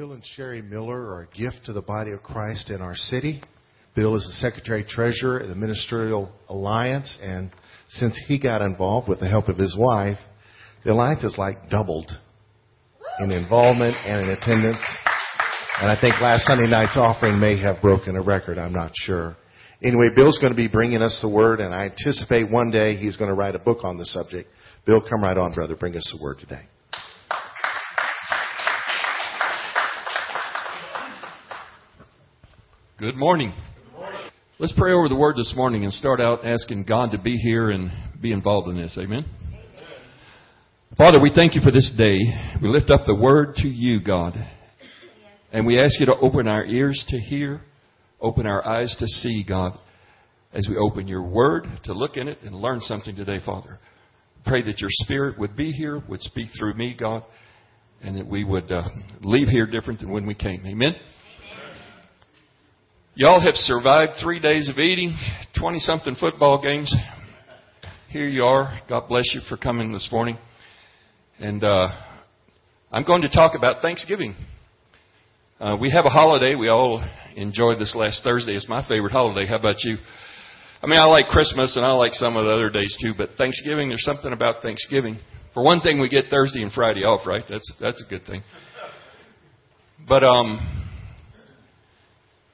Bill and Sherry Miller are a gift to the body of Christ in our city. Bill is the Secretary Treasurer at the Ministerial Alliance, and since he got involved with the help of his wife, the Alliance has like doubled in involvement and in attendance. And I think last Sunday night's offering may have broken a record. I'm not sure. Anyway, Bill's going to be bringing us the word, and I anticipate one day he's going to write a book on the subject. Bill, come right on, brother. Bring us the word today. Good morning. Good morning. Let's pray over the word this morning and start out asking God to be here and be involved in this. Amen. Father, we thank you for this day. We lift up the word to you, God. And we ask you to open our ears to hear, open our eyes to see, God, as we open your word to look in it and learn something today, Father. Pray that your spirit would be here, would speak through me, God, and that we would leave here different than when we came. Amen. Y'all have survived 3 days of eating, 20-something football games. Here you are. God bless you for coming this morning. And I'm going to talk about Thanksgiving. We have a holiday. We all enjoyed this last Thursday. It's my favorite holiday. How about you? I mean, I like Christmas and I like some of the other days too, but Thanksgiving, there's something about Thanksgiving. For one thing, we get Thursday and Friday off, right? That's a good thing. But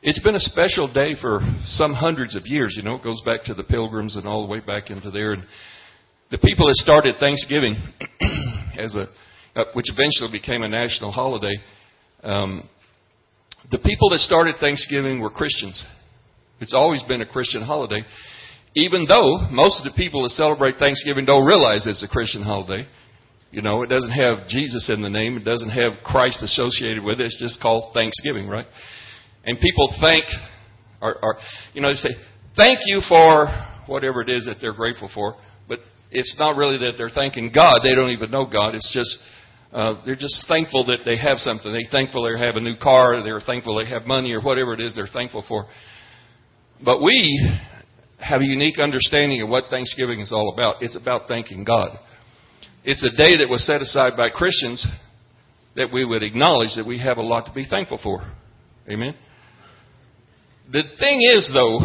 it's been a special day for some hundreds of years. You know, it goes back to the Pilgrims and all the way back into there. And the people that started Thanksgiving, which eventually became a national holiday, the people that started Thanksgiving were Christians. It's always been a Christian holiday, even though most of the people that celebrate Thanksgiving don't realize it's a Christian holiday. You know, it doesn't have Jesus in the name. It doesn't have Christ associated with it. It's just called Thanksgiving, right? And people they say, thank you for whatever it is that they're grateful for. But it's not really that they're thanking God. They don't even know God. It's just, they're just thankful that they have something. They're thankful they have a new car. They're thankful they have money or whatever it is they're thankful for. But we have a unique understanding of what Thanksgiving is all about. It's about thanking God. It's a day that was set aside by Christians that we would acknowledge that we have a lot to be thankful for. Amen. The thing is, though,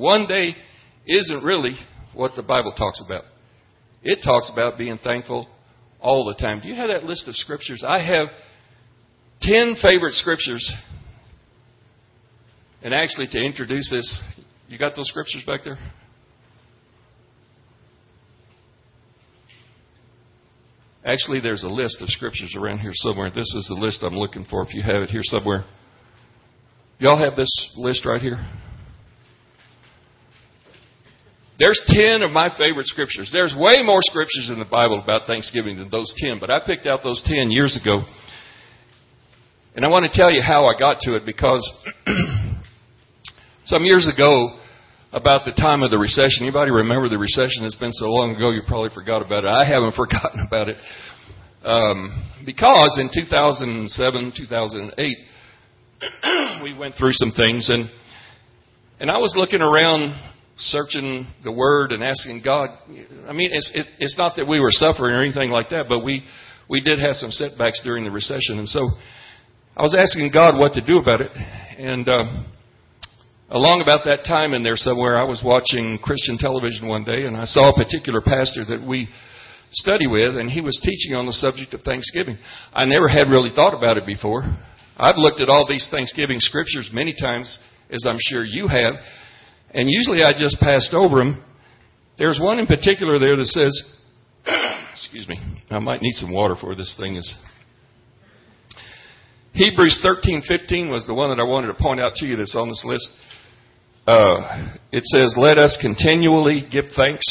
one day isn't really what the Bible talks about. It talks about being thankful all the time. Do you have that list of scriptures? I have 10 favorite scriptures. And actually, to introduce this, you got those scriptures back there? Actually, there's a list of scriptures around here somewhere. This is the list I'm looking for, if you have it here somewhere. Y'all have this list right here? There's 10 of my favorite scriptures. There's way more scriptures in the Bible about Thanksgiving than those 10, but I picked out those 10 years ago. And I want to tell you how I got to it, because some years ago, about the time of the recession, anybody remember the recession? It's been so long ago you probably forgot about it. I haven't forgotten about it. Because in 2007, 2008, we went through some things, and I was looking around, searching the Word and asking God. I mean, it's not that we were suffering or anything like that, but we did have some setbacks during the recession, and so I was asking God what to do about it. And along about that time in there somewhere, I was watching Christian television one day, and I saw a particular pastor that we study with, and he was teaching on the subject of Thanksgiving. I never had really thought about it before. I've looked at all these Thanksgiving scriptures many times, as I'm sure you have, and usually I just passed over them. There's one in particular there that says, excuse me, I might need some water for this thing is. Hebrews 13:15 was the one that I wanted to point out to you that's on this list. It says, let us continually give thanks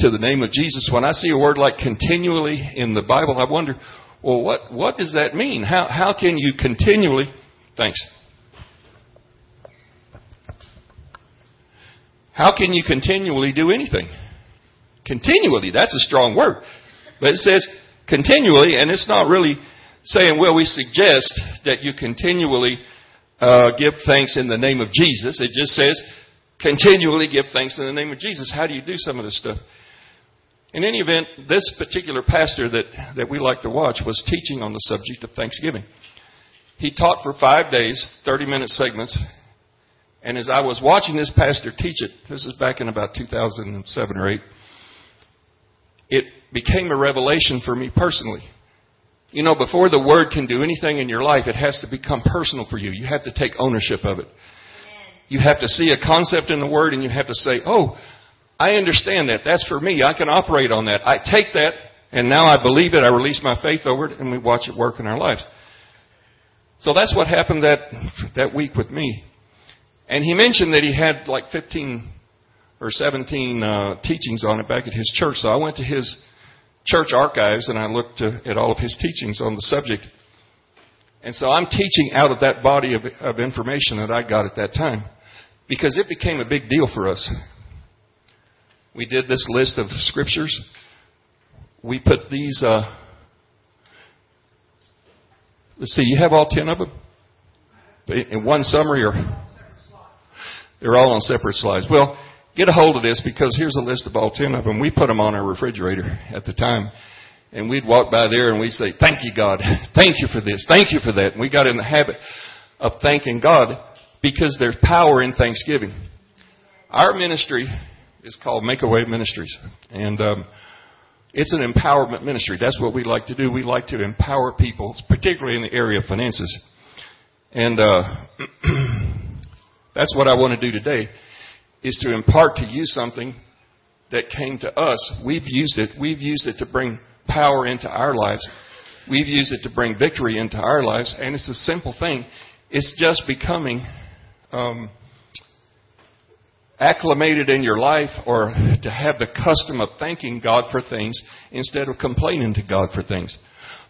to the name of Jesus. When I see a word like continually in the Bible, I wonder, well, what does that mean? How can you continually? Thanks. How can you continually do anything? Continually, that's a strong word. But it says continually, and it's not really saying, well, we suggest that you continually give thanks in the name of Jesus. It just says continually give thanks in the name of Jesus. How do you do some of this stuff? In any event, this particular pastor that we like to watch was teaching on the subject of Thanksgiving. He taught for 5 days, 30-minute segments. And as I was watching this pastor teach it, this is back in about 2007 or 8, it became a revelation for me personally. You know, before the Word can do anything in your life, it has to become personal for you. You have to take ownership of it. You have to see a concept in the Word and you have to say, oh, I understand that. That's for me. I can operate on that. I take that, and now I believe it. I release my faith over it, and we watch it work in our lives. So that's what happened that week with me. And he mentioned that he had like 15 or 17 teachings on it back at his church. So I went to his church archives, and I looked at all of his teachings on the subject. And so I'm teaching out of that body of information that I got at that time, because it became a big deal for us. We did this list of scriptures. We put these, let's see, you have all 10 of them? In one summary, or? They're all on separate slides. Well, get a hold of this, because here's a list of all 10 of them. We put them on our refrigerator at the time. And we'd walk by there and we'd say, thank you, God. Thank you for this. Thank you for that. And we got in the habit of thanking God, because there's power in thanksgiving. Our ministry is called Makeaway Ministries. And it's an empowerment ministry. That's what we like to do. We like to empower people, particularly in the area of finances. And that's what I want to do today, is to impart to you something that came to us. We've used it. We've used it to bring power into our lives. We've used it to bring victory into our lives. And it's a simple thing. It's just becoming acclimated in your life, or to have the custom of thanking God for things instead of complaining to God for things.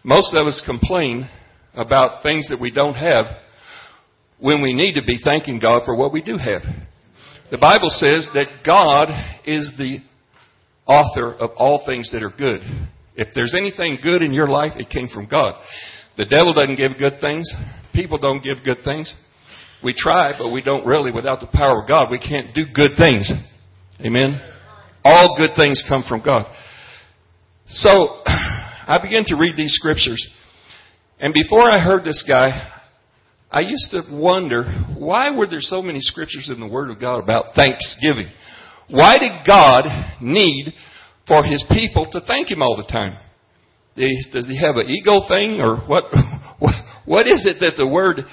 Most of us complain about things that we don't have when we need to be thanking God for what we do have. The Bible says that God is the author of all things that are good. If there's anything good in your life, it came from God. The devil doesn't give good things. People don't give good things. We try, but we don't really. Without the power of God, we can't do good things. Amen? All good things come from God. So, I began to read these scriptures. And before I heard this guy, I used to wonder, why were there so many scriptures in the Word of God about thanksgiving? Why did God need for His people to thank Him all the time? Does He have an ego thing? Or what is it that the Word...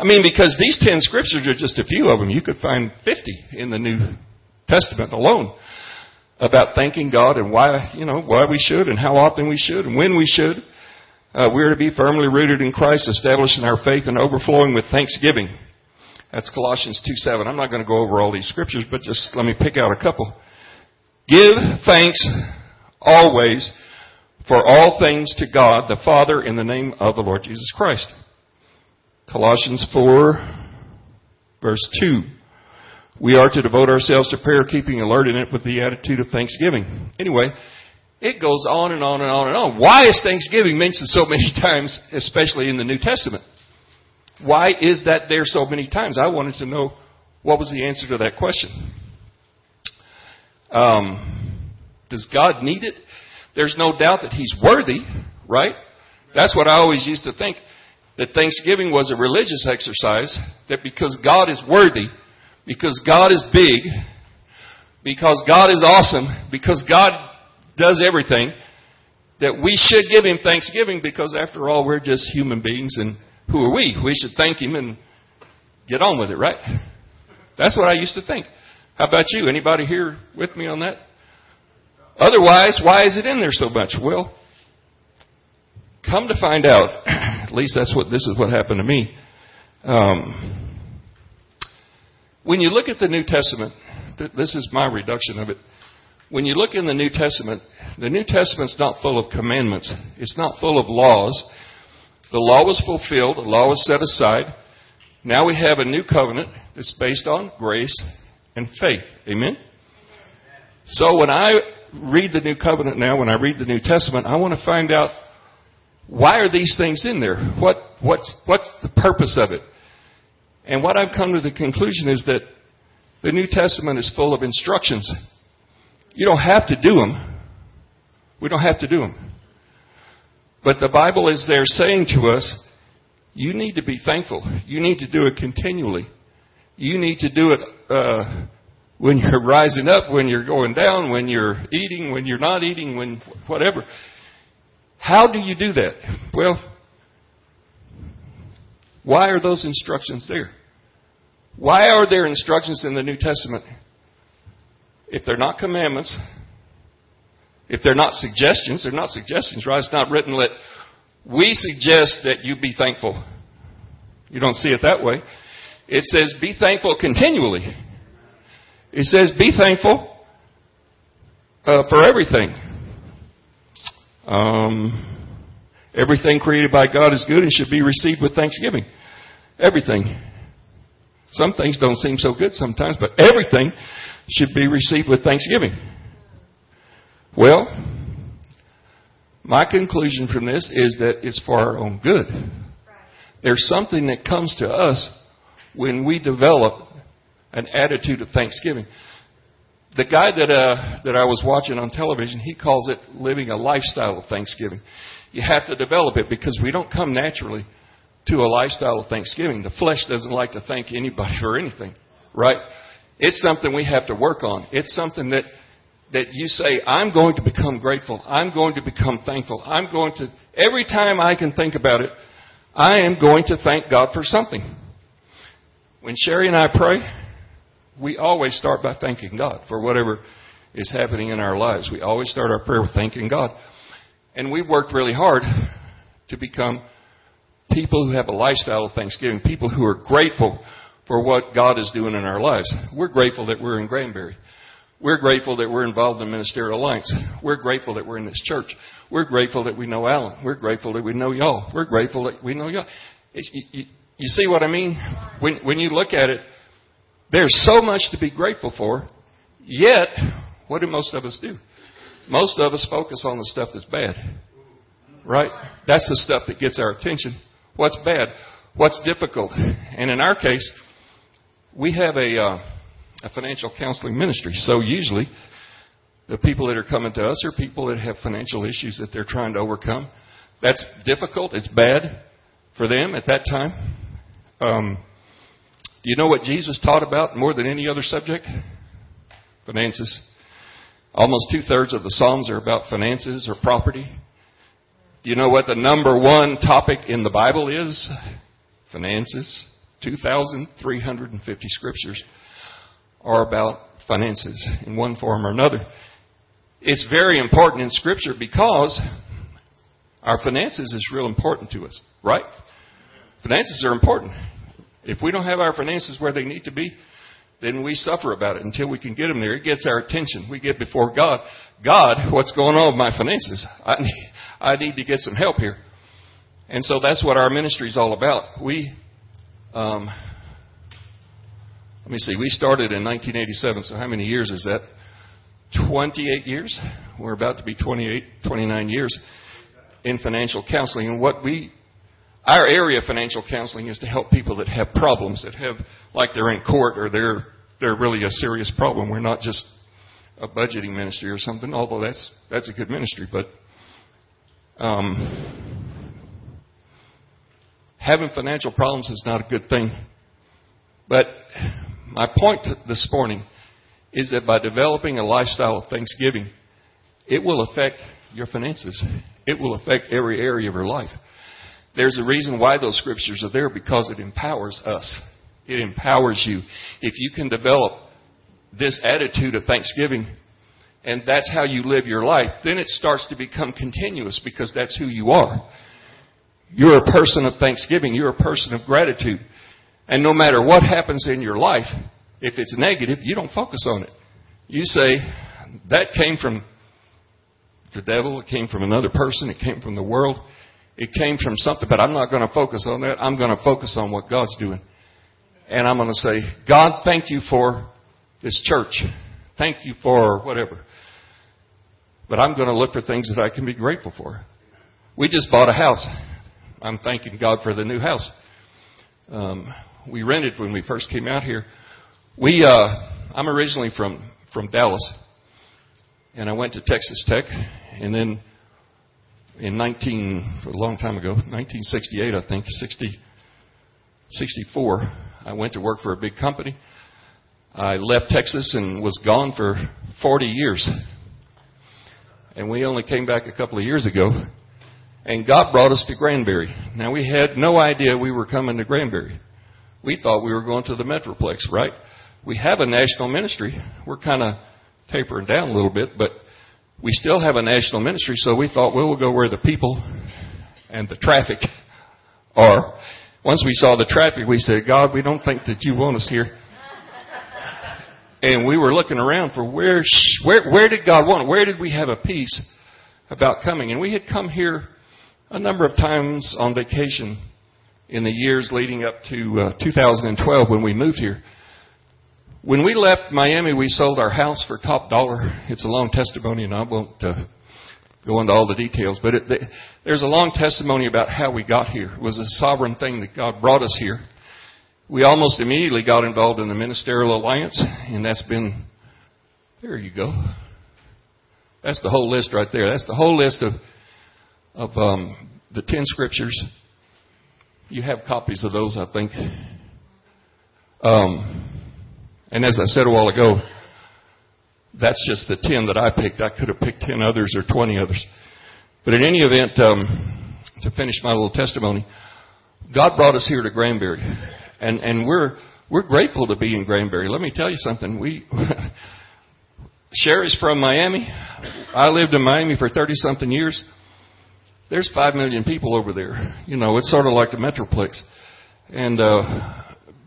I mean, because these 10 scriptures are just a few of them. You could find 50 in the New Testament alone about thanking God, and why, you know, why we should, and how often we should, and when we should. We're to be firmly rooted in Christ, established in our faith, and overflowing with thanksgiving. That's Colossians 2:7. I'm not going to go over all these scriptures, but just let me pick out a couple. Give thanks always for all things to God, the Father, in the name of the Lord Jesus Christ. Colossians 4, verse 2. We are to devote ourselves to prayer, keeping alert in it with the attitude of thanksgiving. Anyway, it goes on and on and on and on. Why is thanksgiving mentioned so many times, especially in the New Testament? Why is that there so many times? I wanted to know what was the answer to that question. Does God need it? There's no doubt that He's worthy, right? That's what I always used to think. That thanksgiving was a religious exercise, that because God is worthy, because God is big, because God is awesome, because God does everything, that we should give Him thanksgiving, because after all, we're just human beings, and who are we? We should thank Him and get on with it, right? That's what I used to think. How about you? Anybody here with me on that? Otherwise, why is it in there so much? Well, come to find out... At least this is what happened to me. When you look at the New Testament, this is my reduction of it. When you look in the New Testament's not full of commandments. It's not full of laws. The law was fulfilled. The law was set aside. Now we have a new covenant that's based on grace and faith. Amen? So when I read the new covenant now, when I read the New Testament, I want to find out, why are these things in there? What's the purpose of it? And what I've come to the conclusion is that the New Testament is full of instructions. You don't have to do them, We don't have to do them. But the Bible is there saying to us, you need to be thankful. You need to do it continually. You need to do it when you're rising up, when you're going down, when you're eating, when you're not eating, when whatever. How do you do that? Well, why are those instructions there? Why are there instructions in the New Testament? If they're not commandments, if they're not suggestions, they're not suggestions, right? It's not written, let we suggest that you be thankful. You don't see it that way. It says, be thankful continually. It says, be thankful for everything. Everything created by God is good and should be received with thanksgiving. Everything. Some things don't seem so good sometimes, but everything should be received with thanksgiving. Well, my conclusion from this is that it's for our own good. There's something that comes to us when we develop an attitude of thanksgiving. The guy that I was watching on television, he calls it living a lifestyle of thanksgiving. You have to develop it because we don't come naturally to a lifestyle of thanksgiving. The flesh doesn't like to thank anybody for anything, right? It's something we have to work on. It's something that you say, I'm going to become grateful. I'm going to become thankful. I'm going to, every time I can think about it, I am going to thank God for something. When Sherry and I pray, we always start by thanking God for whatever is happening in our lives. We always start our prayer with thanking God. And we worked really hard to become people who have a lifestyle of thanksgiving, people who are grateful for what God is doing in our lives. We're grateful that we're in Granbury. We're grateful that we're involved in Ministerial Alliance. We're grateful that we're in this church. We're grateful that we know Alan. We're grateful that we know y'all. We're grateful that we know y'all. You see what I mean? When you look at it, there's so much to be grateful for, yet what do? Most of us focus on the stuff that's bad, right? That's the stuff that gets our attention. What's bad? What's difficult? And in our case, we have a financial counseling ministry. So usually the people that are coming to us are people that have financial issues that they're trying to overcome. That's difficult. It's bad for them at that time. Do you know what Jesus taught about more than any other subject? Finances. Almost 2/3 of the Psalms are about finances or property. Do you know what the number one topic in the Bible is? Finances. 2,350 scriptures are about finances in one form or another. It's very important in Scripture because our finances is real important to us, right? Finances are important. If we don't have our finances where they need to be, then we suffer about it until we can get them there. It gets our attention. We get before God. God, what's going on with my finances? I need to get some help here. And so that's what our ministry is all about. We started in 1987. So how many years is that? 28 years. We're about to be 29 years in financial counseling. And our area of financial counseling is to help people that have problems, that have, like they're in court or they're really a serious problem. We're not just a budgeting ministry or something, although that's a good ministry. But having financial problems is not a good thing. But my point this morning is that by developing a lifestyle of thanksgiving, it will affect your finances. It will affect every area of your life. There's a reason why those scriptures are there, because it empowers us. It empowers you. If you can develop this attitude of thanksgiving and that's how you live your life, then it starts to become continuous because that's who you are. You're a person of thanksgiving. You're a person of gratitude. And no matter what happens in your life, if it's negative, you don't focus on it. You say, that came from the devil. It came from another person. It came from the world. It came from something, but I'm not going to focus on that. I'm going to focus on what God's doing. And I'm going to say, God, thank you for this church. Thank you for whatever. But I'm going to look for things that I can be grateful for. We just bought a house. I'm thanking God for the new house. We rented when we first came out here. I'm originally from Dallas. And I went to Texas Tech. And then a long time ago, 1968, I think, 64, I went to work for a big company. I left Texas and was gone for 40 years. And we only came back a couple of years ago. And God brought us to Granbury. Now, we had no idea we were coming to Granbury. We thought we were going to the Metroplex, right? We have a national ministry. We're kind of tapering down a little bit, but we still have a national ministry, so we thought, well, we'll go where the people and the traffic are. Once we saw the traffic, we said, God, we don't think that you want us here. And we were looking around for where did God want it? Where did we have a peace about coming? And we had come here a number of times on vacation in the years leading up to 2012 when we moved here. When we left Miami, we sold our house for top dollar. It's a long testimony, and I won't go into all the details. But there's a long testimony about how we got here. It was a sovereign thing that God brought us here. We almost immediately got involved in the Ministerial Alliance, and that's been... There you go. That's the whole list right there. That's the whole list of the 10 scriptures. You have copies of those, I think. And as I said a while ago, that's just the 10 that I picked. I could have picked 10 others or 20 others. But in any event, to finish my little testimony, God brought us here to Granbury. And we're grateful to be in Granbury. Let me tell you something. Sherry's from Miami. I lived in Miami for 30-something years. There's 5 million people over there. You know, it's sort of like the Metroplex. And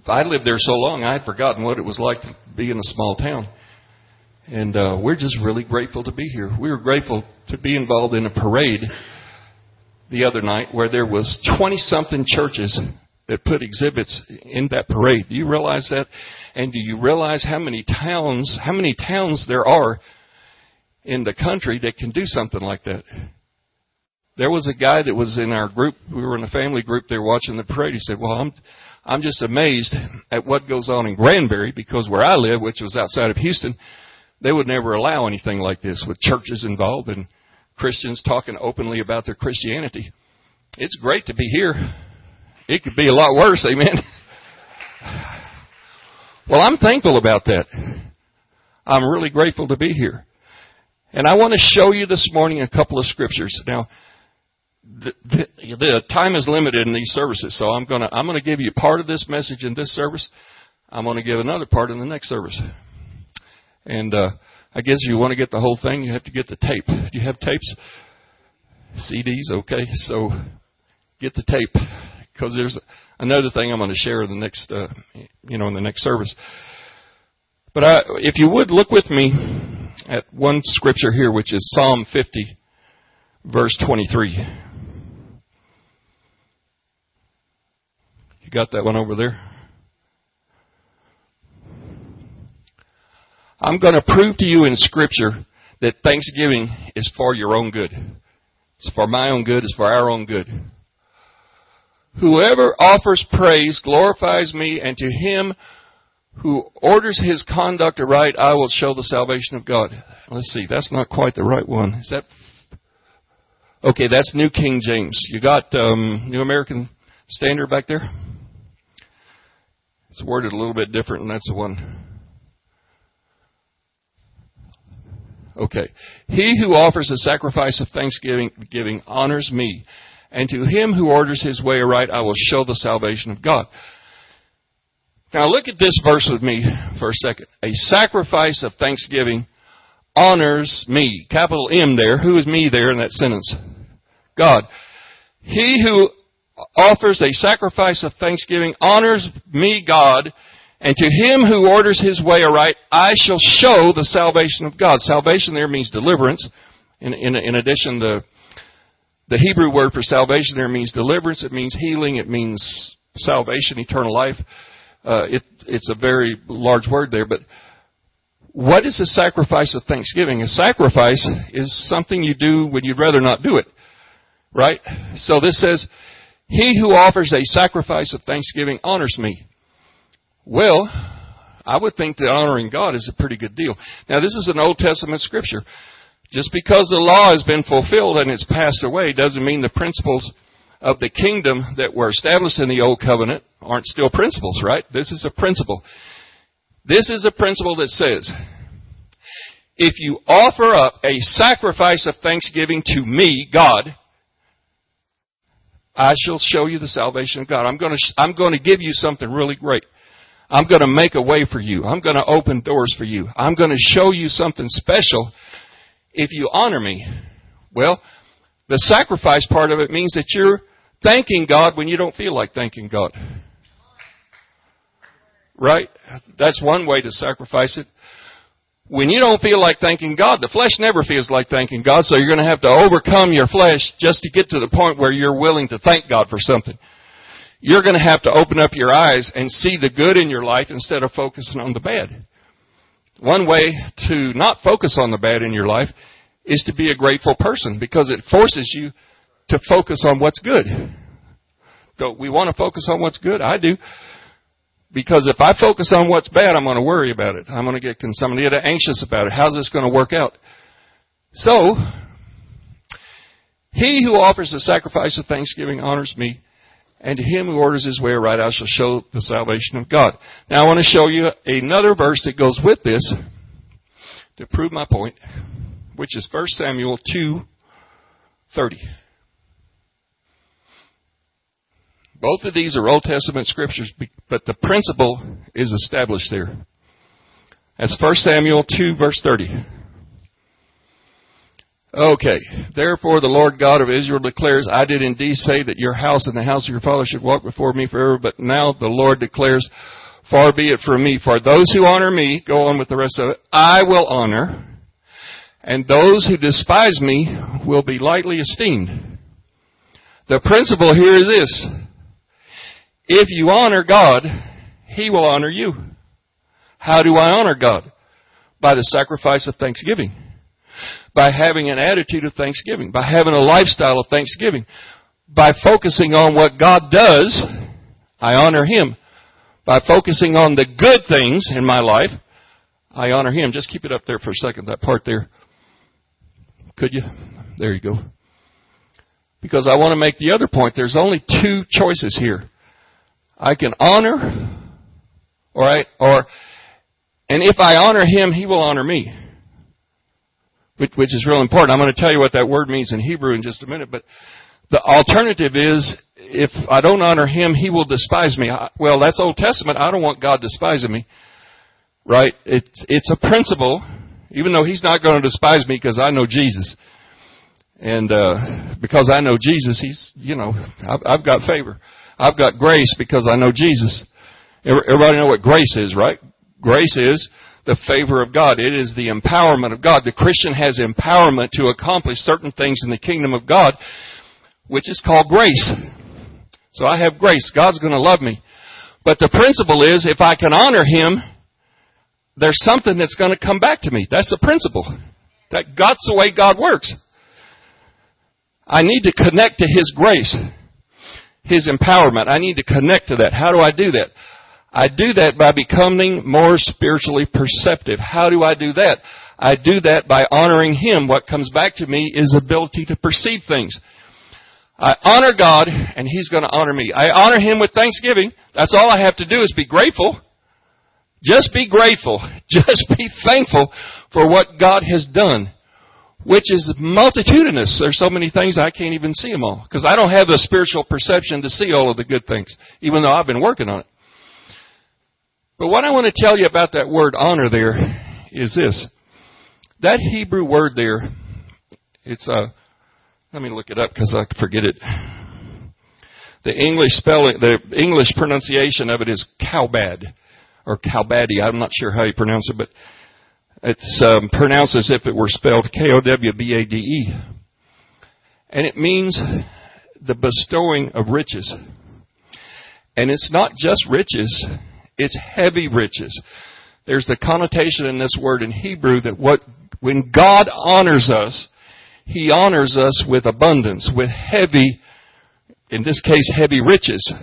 I lived there so long, I had forgotten what it was like to be in a small town. And we're just really grateful to be here. We were grateful to be involved in a parade the other night where there was 20-something churches that put exhibits in that parade. Do you realize that? And do you realize how many towns there are in the country that can do something like that? There was a guy that was in our group. We were in a family group there watching the parade. He said, well, I'm just amazed at what goes on in Granbury, because where I live, which was outside of Houston, they would never allow anything like this with churches involved and Christians talking openly about their Christianity. It's great to be here. It could be a lot worse, amen. Well, I'm thankful about that. I'm really grateful to be here. And I want to show you this morning a couple of scriptures. Now, the time is limited in these services, so I'm going to give you part of this message in this service. I'm going to give another part in the next service. And I guess if you want to get the whole thing, you have to get the tape. Do you have tapes? CDs? Okay, so get the tape, because there's another thing I'm going to share in the next, in the next service. But if you would look with me at one scripture here, which is Psalm 50, verse 23. You got that one over there? I'm going to prove to you in Scripture that thanksgiving is for your own good. It's for my own good. It's for our own good. Whoever offers praise glorifies me, and to him who orders his conduct aright, I will show the salvation of God. Let's see. That's not quite the right one. Is that... Okay, that's New King James. You got New American Standard back there? It's worded a little bit different, and that's the one. Okay. He who offers a sacrifice of thanksgiving honors me, and to him who orders his way aright, I will show the salvation of God. Now look at this verse with me for a second. A sacrifice of thanksgiving honors me. Capital M there. Who is me there in that sentence? God. He who offers a sacrifice of thanksgiving honors me, God, and to him who orders his way aright, I shall show the salvation of God. Salvation there means deliverance. In addition, the Hebrew word for salvation there means deliverance. It means healing. It means salvation, eternal life. It's a very large word there, but what is a sacrifice of thanksgiving? A sacrifice is something you do when you'd rather not do it, right? So this says, he who offers a sacrifice of thanksgiving honors me. Well, I would think that honoring God is a pretty good deal. Now, this is an Old Testament scripture. Just because the law has been fulfilled and it's passed away doesn't mean the principles of the kingdom that were established in the old covenant aren't still principles, right? This is a principle. This is a principle that says, if you offer up a sacrifice of thanksgiving to me, God, I shall show you the salvation of God. I'm going to give you something really great. I'm going to make a way for you. I'm going to open doors for you. I'm going to show you something special if you honor me. Well, the sacrifice part of it means that you're thanking God when you don't feel like thanking God. Right? That's one way to sacrifice it. When you don't feel like thanking God, the flesh never feels like thanking God, so you're going to have to overcome your flesh just to get to the point where you're willing to thank God for something. You're going to have to open up your eyes and see the good in your life instead of focusing on the bad. One way to not focus on the bad in your life is to be a grateful person, because it forces you to focus on what's good. So we want to focus on what's good. I do. Because if I focus on what's bad, I'm going to worry about it. I'm going to get concerned. I'm going to get anxious about it. How's this going to work out? So, he who offers the sacrifice of thanksgiving honors me, and to him who orders his way aright, I shall show the salvation of God. Now, I want to show you another verse that goes with this to prove my point, which is 1 Samuel 2:30. Both of these are Old Testament scriptures, but the principle is established there. That's 1 Samuel 2, verse 30. Okay. Therefore, the Lord God of Israel declares, I did indeed say that your house and the house of your father should walk before me forever, but now the Lord declares, far be it from me. For those who honor me, go on with the rest of it, I will honor, and those who despise me will be lightly esteemed. The principle here is this. If you honor God, He will honor you. How do I honor God? By the sacrifice of thanksgiving. By having an attitude of thanksgiving. By having a lifestyle of thanksgiving. By focusing on what God does, I honor Him. By focusing on the good things in my life, I honor Him. Just keep it up there for a second, that part there. Could you? There you go. Because I want to make the other point. There's only two choices here. I can honor, and if I honor Him, He will honor me, which is real important. I'm going to tell you what that word means in Hebrew in just a minute, but the alternative is, if I don't honor Him, He will despise me. Well, that's Old Testament. I don't want God despising me, right? It's a principle, even though He's not going to despise me because I know Jesus. And because I know Jesus, He's, I've got favor. I've got grace because I know Jesus. Everybody know what grace is, right? Grace is the favor of God. It is the empowerment of God. The Christian has empowerment to accomplish certain things in the kingdom of God, which is called grace. So I have grace. God's going to love me. But the principle is, if I can honor Him, there's something that's going to come back to me. That's the principle. That's the way God works. I need to connect to His grace. His empowerment. I need to connect to that. How do I do that? I do that by becoming more spiritually perceptive. How do I do that? I do that by honoring Him. What comes back to me is ability to perceive things. I honor God, and He's going to honor me. I honor Him with thanksgiving. That's all I have to do is be grateful. Just be grateful. Just be thankful for what God has done. Which is multitudinous. There's so many things I can't even see them all. Because I don't have the spiritual perception to see all of the good things. Even though I've been working on it. But what I want to tell you about that word honor there is this. That Hebrew word there, it's let me look it up because I forget it. The English pronunciation of it is cowbad. Or cowbaddy. I'm not sure how you pronounce it, but it's pronounced as if it were spelled K-O-W-B-A-D-E. And it means the bestowing of riches. And it's not just riches, it's heavy riches. There's the connotation in this word in Hebrew that when God honors us, He honors us with abundance, with heavy, in this case, heavy riches.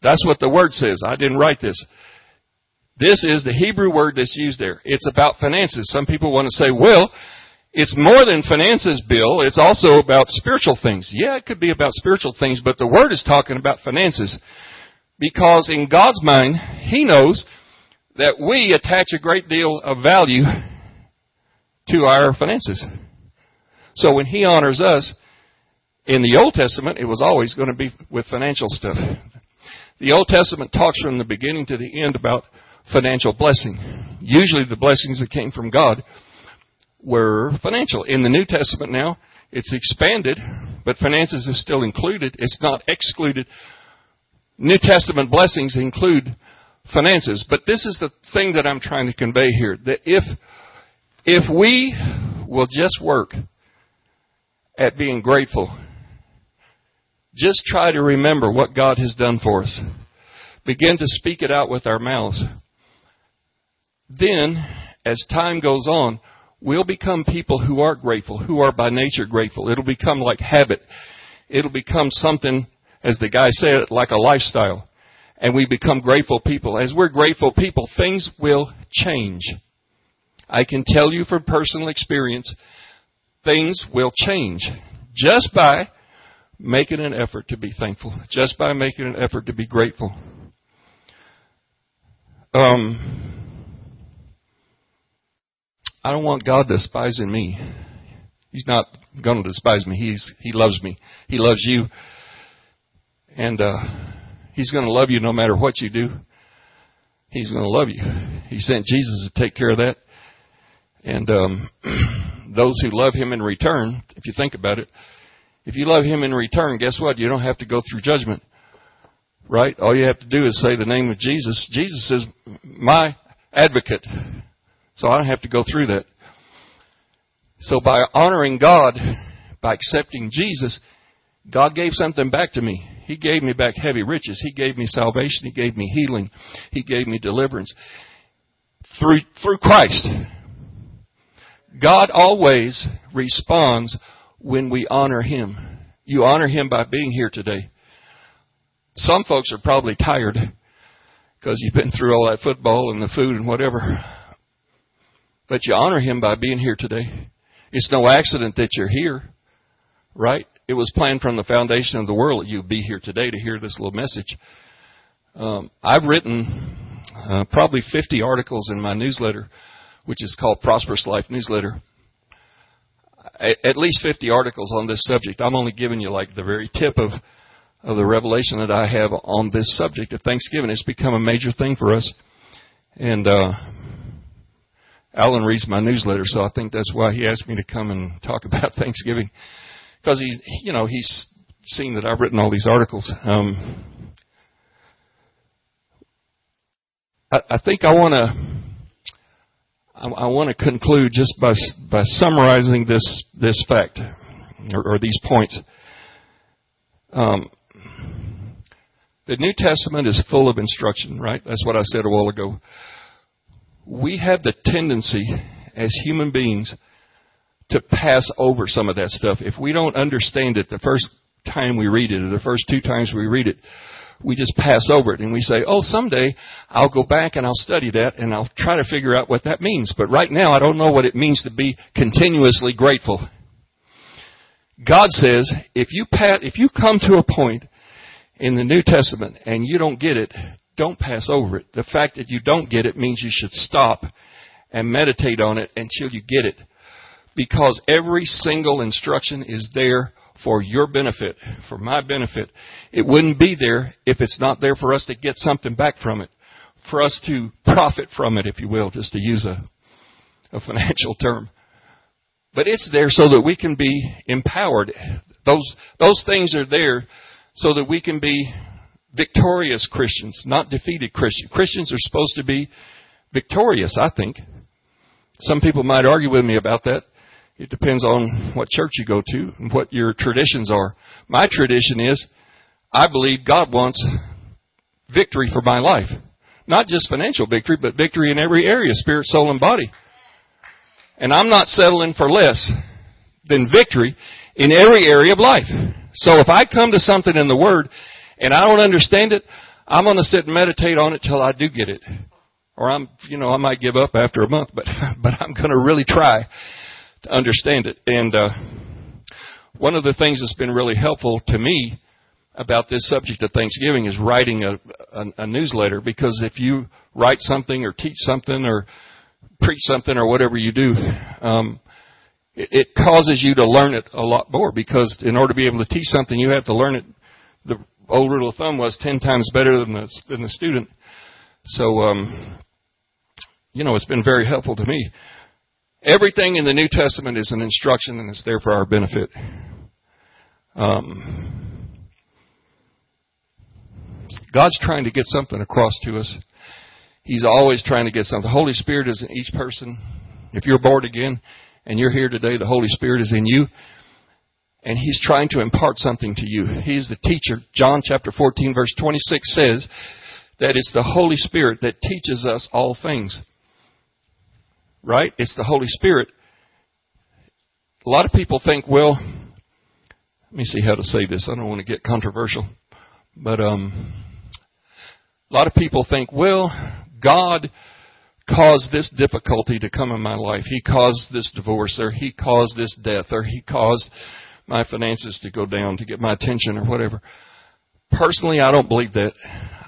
That's what the word says. I didn't write this. This is the Hebrew word that's used there. It's about finances. Some people want to say, well, It's more than finances, Bill. It's also about spiritual things. Yeah, it could be about spiritual things, but the Word is talking about finances. Because in God's mind, He knows that we attach a great deal of value to our finances. So when He honors us, in the Old Testament, it was always going to be with financial stuff. The Old Testament talks from the beginning to the end about financial blessing. Usually the blessings that came from God were financial. In the New Testament now, it's expanded, but finances is still included. It's not excluded. New Testament blessings include finances. But this is the thing that I'm trying to convey here, that if we will just work at being grateful, just try to remember what God has done for us, begin to speak it out with our mouths, then as time goes on, we'll become people who are grateful, who are by nature grateful. It'll become like habit. It'll become something, as the guy said, like a lifestyle. And we become grateful people. As we're grateful people, things will change. I can tell you from personal experience, things will change just by making an effort to be thankful, just by making an effort to be grateful. I don't want God despising me. He's not going to despise me. He loves me. He loves you. And He's going to love you no matter what you do. He's going to love you. He sent Jesus to take care of that. And those who love Him in return, if you think about it, if you love Him in return, guess what? You don't have to go through judgment, right? All you have to do is say the name of Jesus. Jesus is my advocate. So I don't have to go through that. So by honoring God, by accepting Jesus, God gave something back to me. He gave me back heavy riches. He gave me salvation. He gave me healing. He gave me deliverance. Through Christ. God always responds when we honor Him. You honor Him by being here today. Some folks are probably tired because you've been through all that football and the food and whatever. But you honor Him by being here today. It's no accident that you're here, right? It was planned from the foundation of the world that you'd be here today to hear this little message. I've written probably 50 articles in my newsletter, which is called Prosperous Life Newsletter. At least 50 articles on this subject. I'm only giving you like the very tip of the revelation that I have on this subject of Thanksgiving. It's become a major thing for us. And Alan reads my newsletter, so I think that's why he asked me to come and talk about Thanksgiving. Because he's seen that I've written all these articles. I think I want to conclude just by summarizing this fact or these points. The New Testament is full of instruction, right? That's what I said a while ago. We have the tendency as human beings to pass over some of that stuff. If we don't understand it the first time we read it or the first two times we read it, we just pass over it and we say, oh, someday I'll go back and I'll study that and I'll try to figure out what that means. But right now I don't know what it means to be continuously grateful. God says, if you come to a point in the New Testament and you don't get it, don't pass over it. The fact that you don't get it means you should stop and meditate on it until you get it. Because every single instruction is there for your benefit, for my benefit. It wouldn't be there if it's not there for us to get something back from it, for us to profit from it, if you will, just to use a financial term. But it's there so that we can be empowered. Those things are there so that we can be victorious Christians, not defeated Christians. Christians are supposed to be victorious, I think. Some people might argue with me about that. It depends on what church you go to and what your traditions are. My tradition is, I believe God wants victory for my life. Not just financial victory, but victory in every area, spirit, soul, and body. And I'm not settling for less than victory in every area of life. So if I come to something in the Word and I don't understand it, I'm going to sit and meditate on it till I do get it. Or I might give up after a month, but I'm going to really try to understand it. And one of the things that's been really helpful to me about this subject of Thanksgiving is writing a newsletter, because if you write something or teach something or preach something or whatever you do, it causes you to learn it a lot more, because in order to be able to teach something, you have to learn it. The old rule of thumb was 10 times better than the student. So, it's been very helpful to me. Everything in the New Testament is an instruction, and it's there for our benefit. God's trying to get something across to us. He's always trying to get something. The Holy Spirit is in each person. If you're born again and you're here today, the Holy Spirit is in you, and He's trying to impart something to you. He's the teacher. John chapter 14, verse 26 says that it's the Holy Spirit that teaches us all things. Right? It's the Holy Spirit. A lot of people think, well, let me see how to say this. I don't want to get controversial. But a lot of people think, well, God caused this difficulty to come in my life. He caused this divorce, or He caused this death, or He caused my finances to go down to get my attention or whatever. Personally, I don't believe that.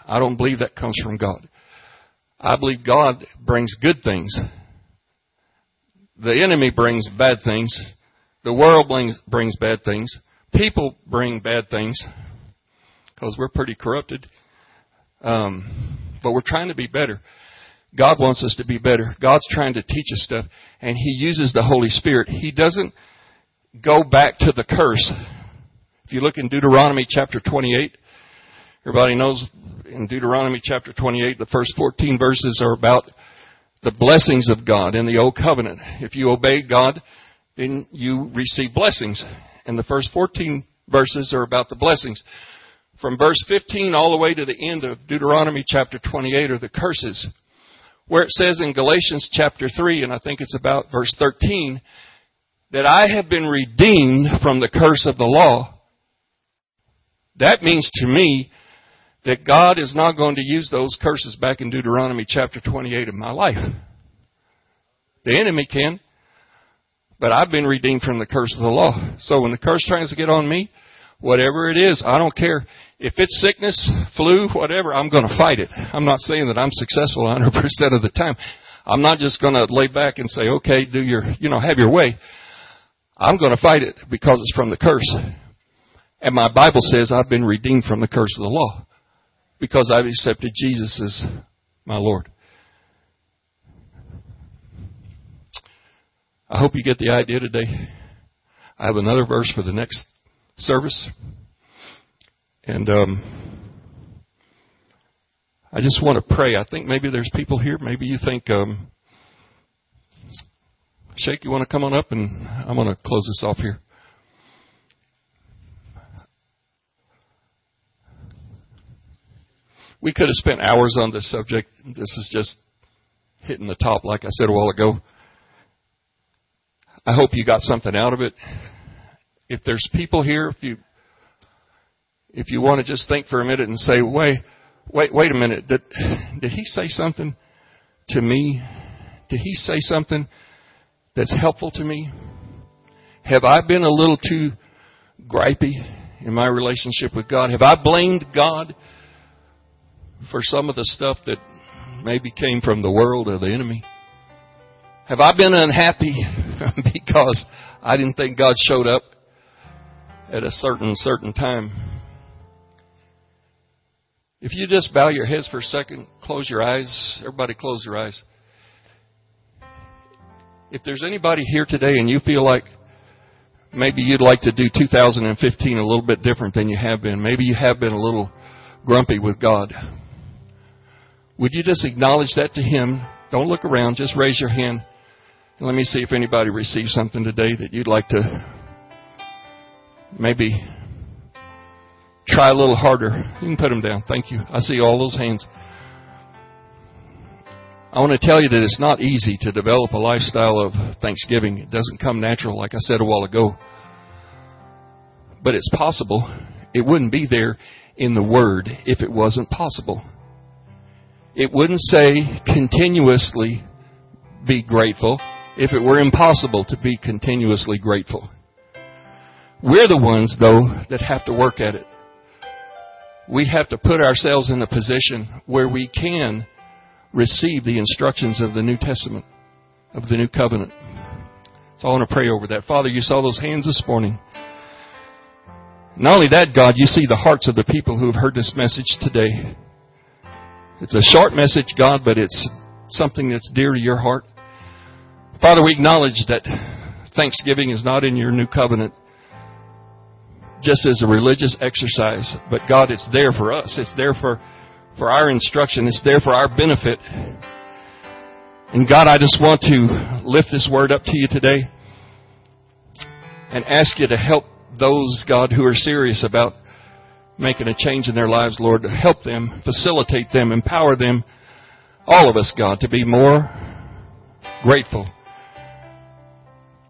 I don't believe that comes from God. I believe God brings good things. The enemy brings bad things. The world brings bad things. People bring bad things, because we're pretty corrupted. But we're trying to be better. God wants us to be better. God's trying to teach us stuff, and He uses the Holy Spirit. He doesn't go back to the curse. If you look in Deuteronomy chapter 28, everybody knows in Deuteronomy chapter 28, the first 14 verses are about the blessings of God in the Old Covenant. If you obey God, then you receive blessings. And the first 14 verses are about the blessings. From verse 15 all the way to the end of Deuteronomy chapter 28 are the curses, where it says in Galatians chapter 3, and I think it's about verse 13, that I have been redeemed from the curse of the law. That means to me that God is not going to use those curses back in Deuteronomy chapter 28 of my life. The enemy can, but I've been redeemed from the curse of the law. So when the curse tries to get on me, whatever it is, I don't care. If it's sickness, flu, whatever, I'm going to fight it. I'm not saying that I'm successful 100% of the time. I'm not just going to lay back and say, okay, do your, have your way. I'm going to fight it because it's from the curse. And my Bible says I've been redeemed from the curse of the law because I've accepted Jesus as my Lord. I hope you get the idea today. I have another verse for the next service. And I just want to pray. I think maybe there's people here. Maybe you think, Shake, you want to come on up? And I'm going to close this off here. We could have spent hours on this subject. This is just hitting the top, like I said a while ago. I hope you got something out of it. If there's people here, if you want to just think for a minute and say, wait a minute, did he say something to me? Did he say something that's helpful to me? Have I been a little too gripey in my relationship with God? Have I blamed God for some of the stuff that maybe came from the world or the enemy? Have I been unhappy because I didn't think God showed up at a certain time? If you just bow your heads for a second, close your eyes. Everybody close your eyes. If there's anybody here today and you feel like maybe you'd like to do 2015 a little bit different than you have been, maybe you have been a little grumpy with God, would you just acknowledge that to Him? Don't look around. Just raise your hand. And let me see if anybody receives something today that you'd like to maybe try a little harder. You can put them down. Thank you. I see all those hands. I want to tell you that it's not easy to develop a lifestyle of Thanksgiving. It doesn't come natural, like I said a while ago. But it's possible. It wouldn't be there in the Word if it wasn't possible. It wouldn't say continuously be grateful if it were impossible to be continuously grateful. We're the ones, though, that have to work at it. We have to put ourselves in a position where we can receive the instructions of the New Testament, of the New Covenant. So I want to pray over that. Father, you saw those hands this morning. Not only that, God, you see the hearts of the people who have heard this message today. It's a short message, God, but it's something that's dear to your heart. Father, we acknowledge that thanksgiving is not in your new covenant just as a religious exercise, but God, it's there for us. It's there for our instruction. It's there for our benefit. And God, I just want to lift this word up to you today and ask you to help those, God, who are serious about making a change in their lives, Lord. Help them, facilitate them, empower them, all of us, God, to be more grateful,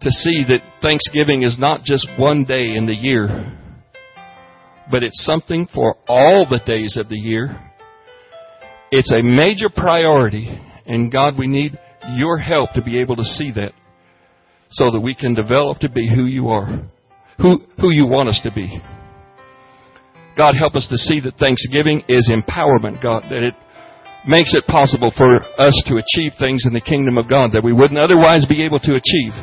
to see that Thanksgiving is not just one day in the year, but it's something for all the days of the year. It's a major priority, and God, we need your help to be able to see that so that we can develop to be who you are, who you want us to be. God, help us to see that Thanksgiving is empowerment, God, that it makes it possible for us to achieve things in the kingdom of God that we wouldn't otherwise be able to achieve.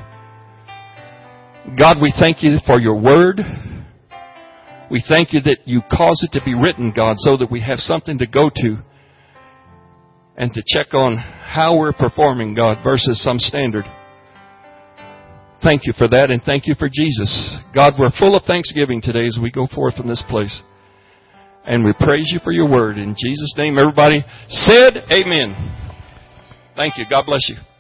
God, we thank you for your word. We thank you that you cause it to be written, God, so that we have something to go to and to check on how we're performing, God, versus some standard. Thank you for that, and thank you for Jesus. God, we're full of thanksgiving today as we go forth from this place. And we praise you for your word. In Jesus' name, everybody said amen. Thank you. God bless you.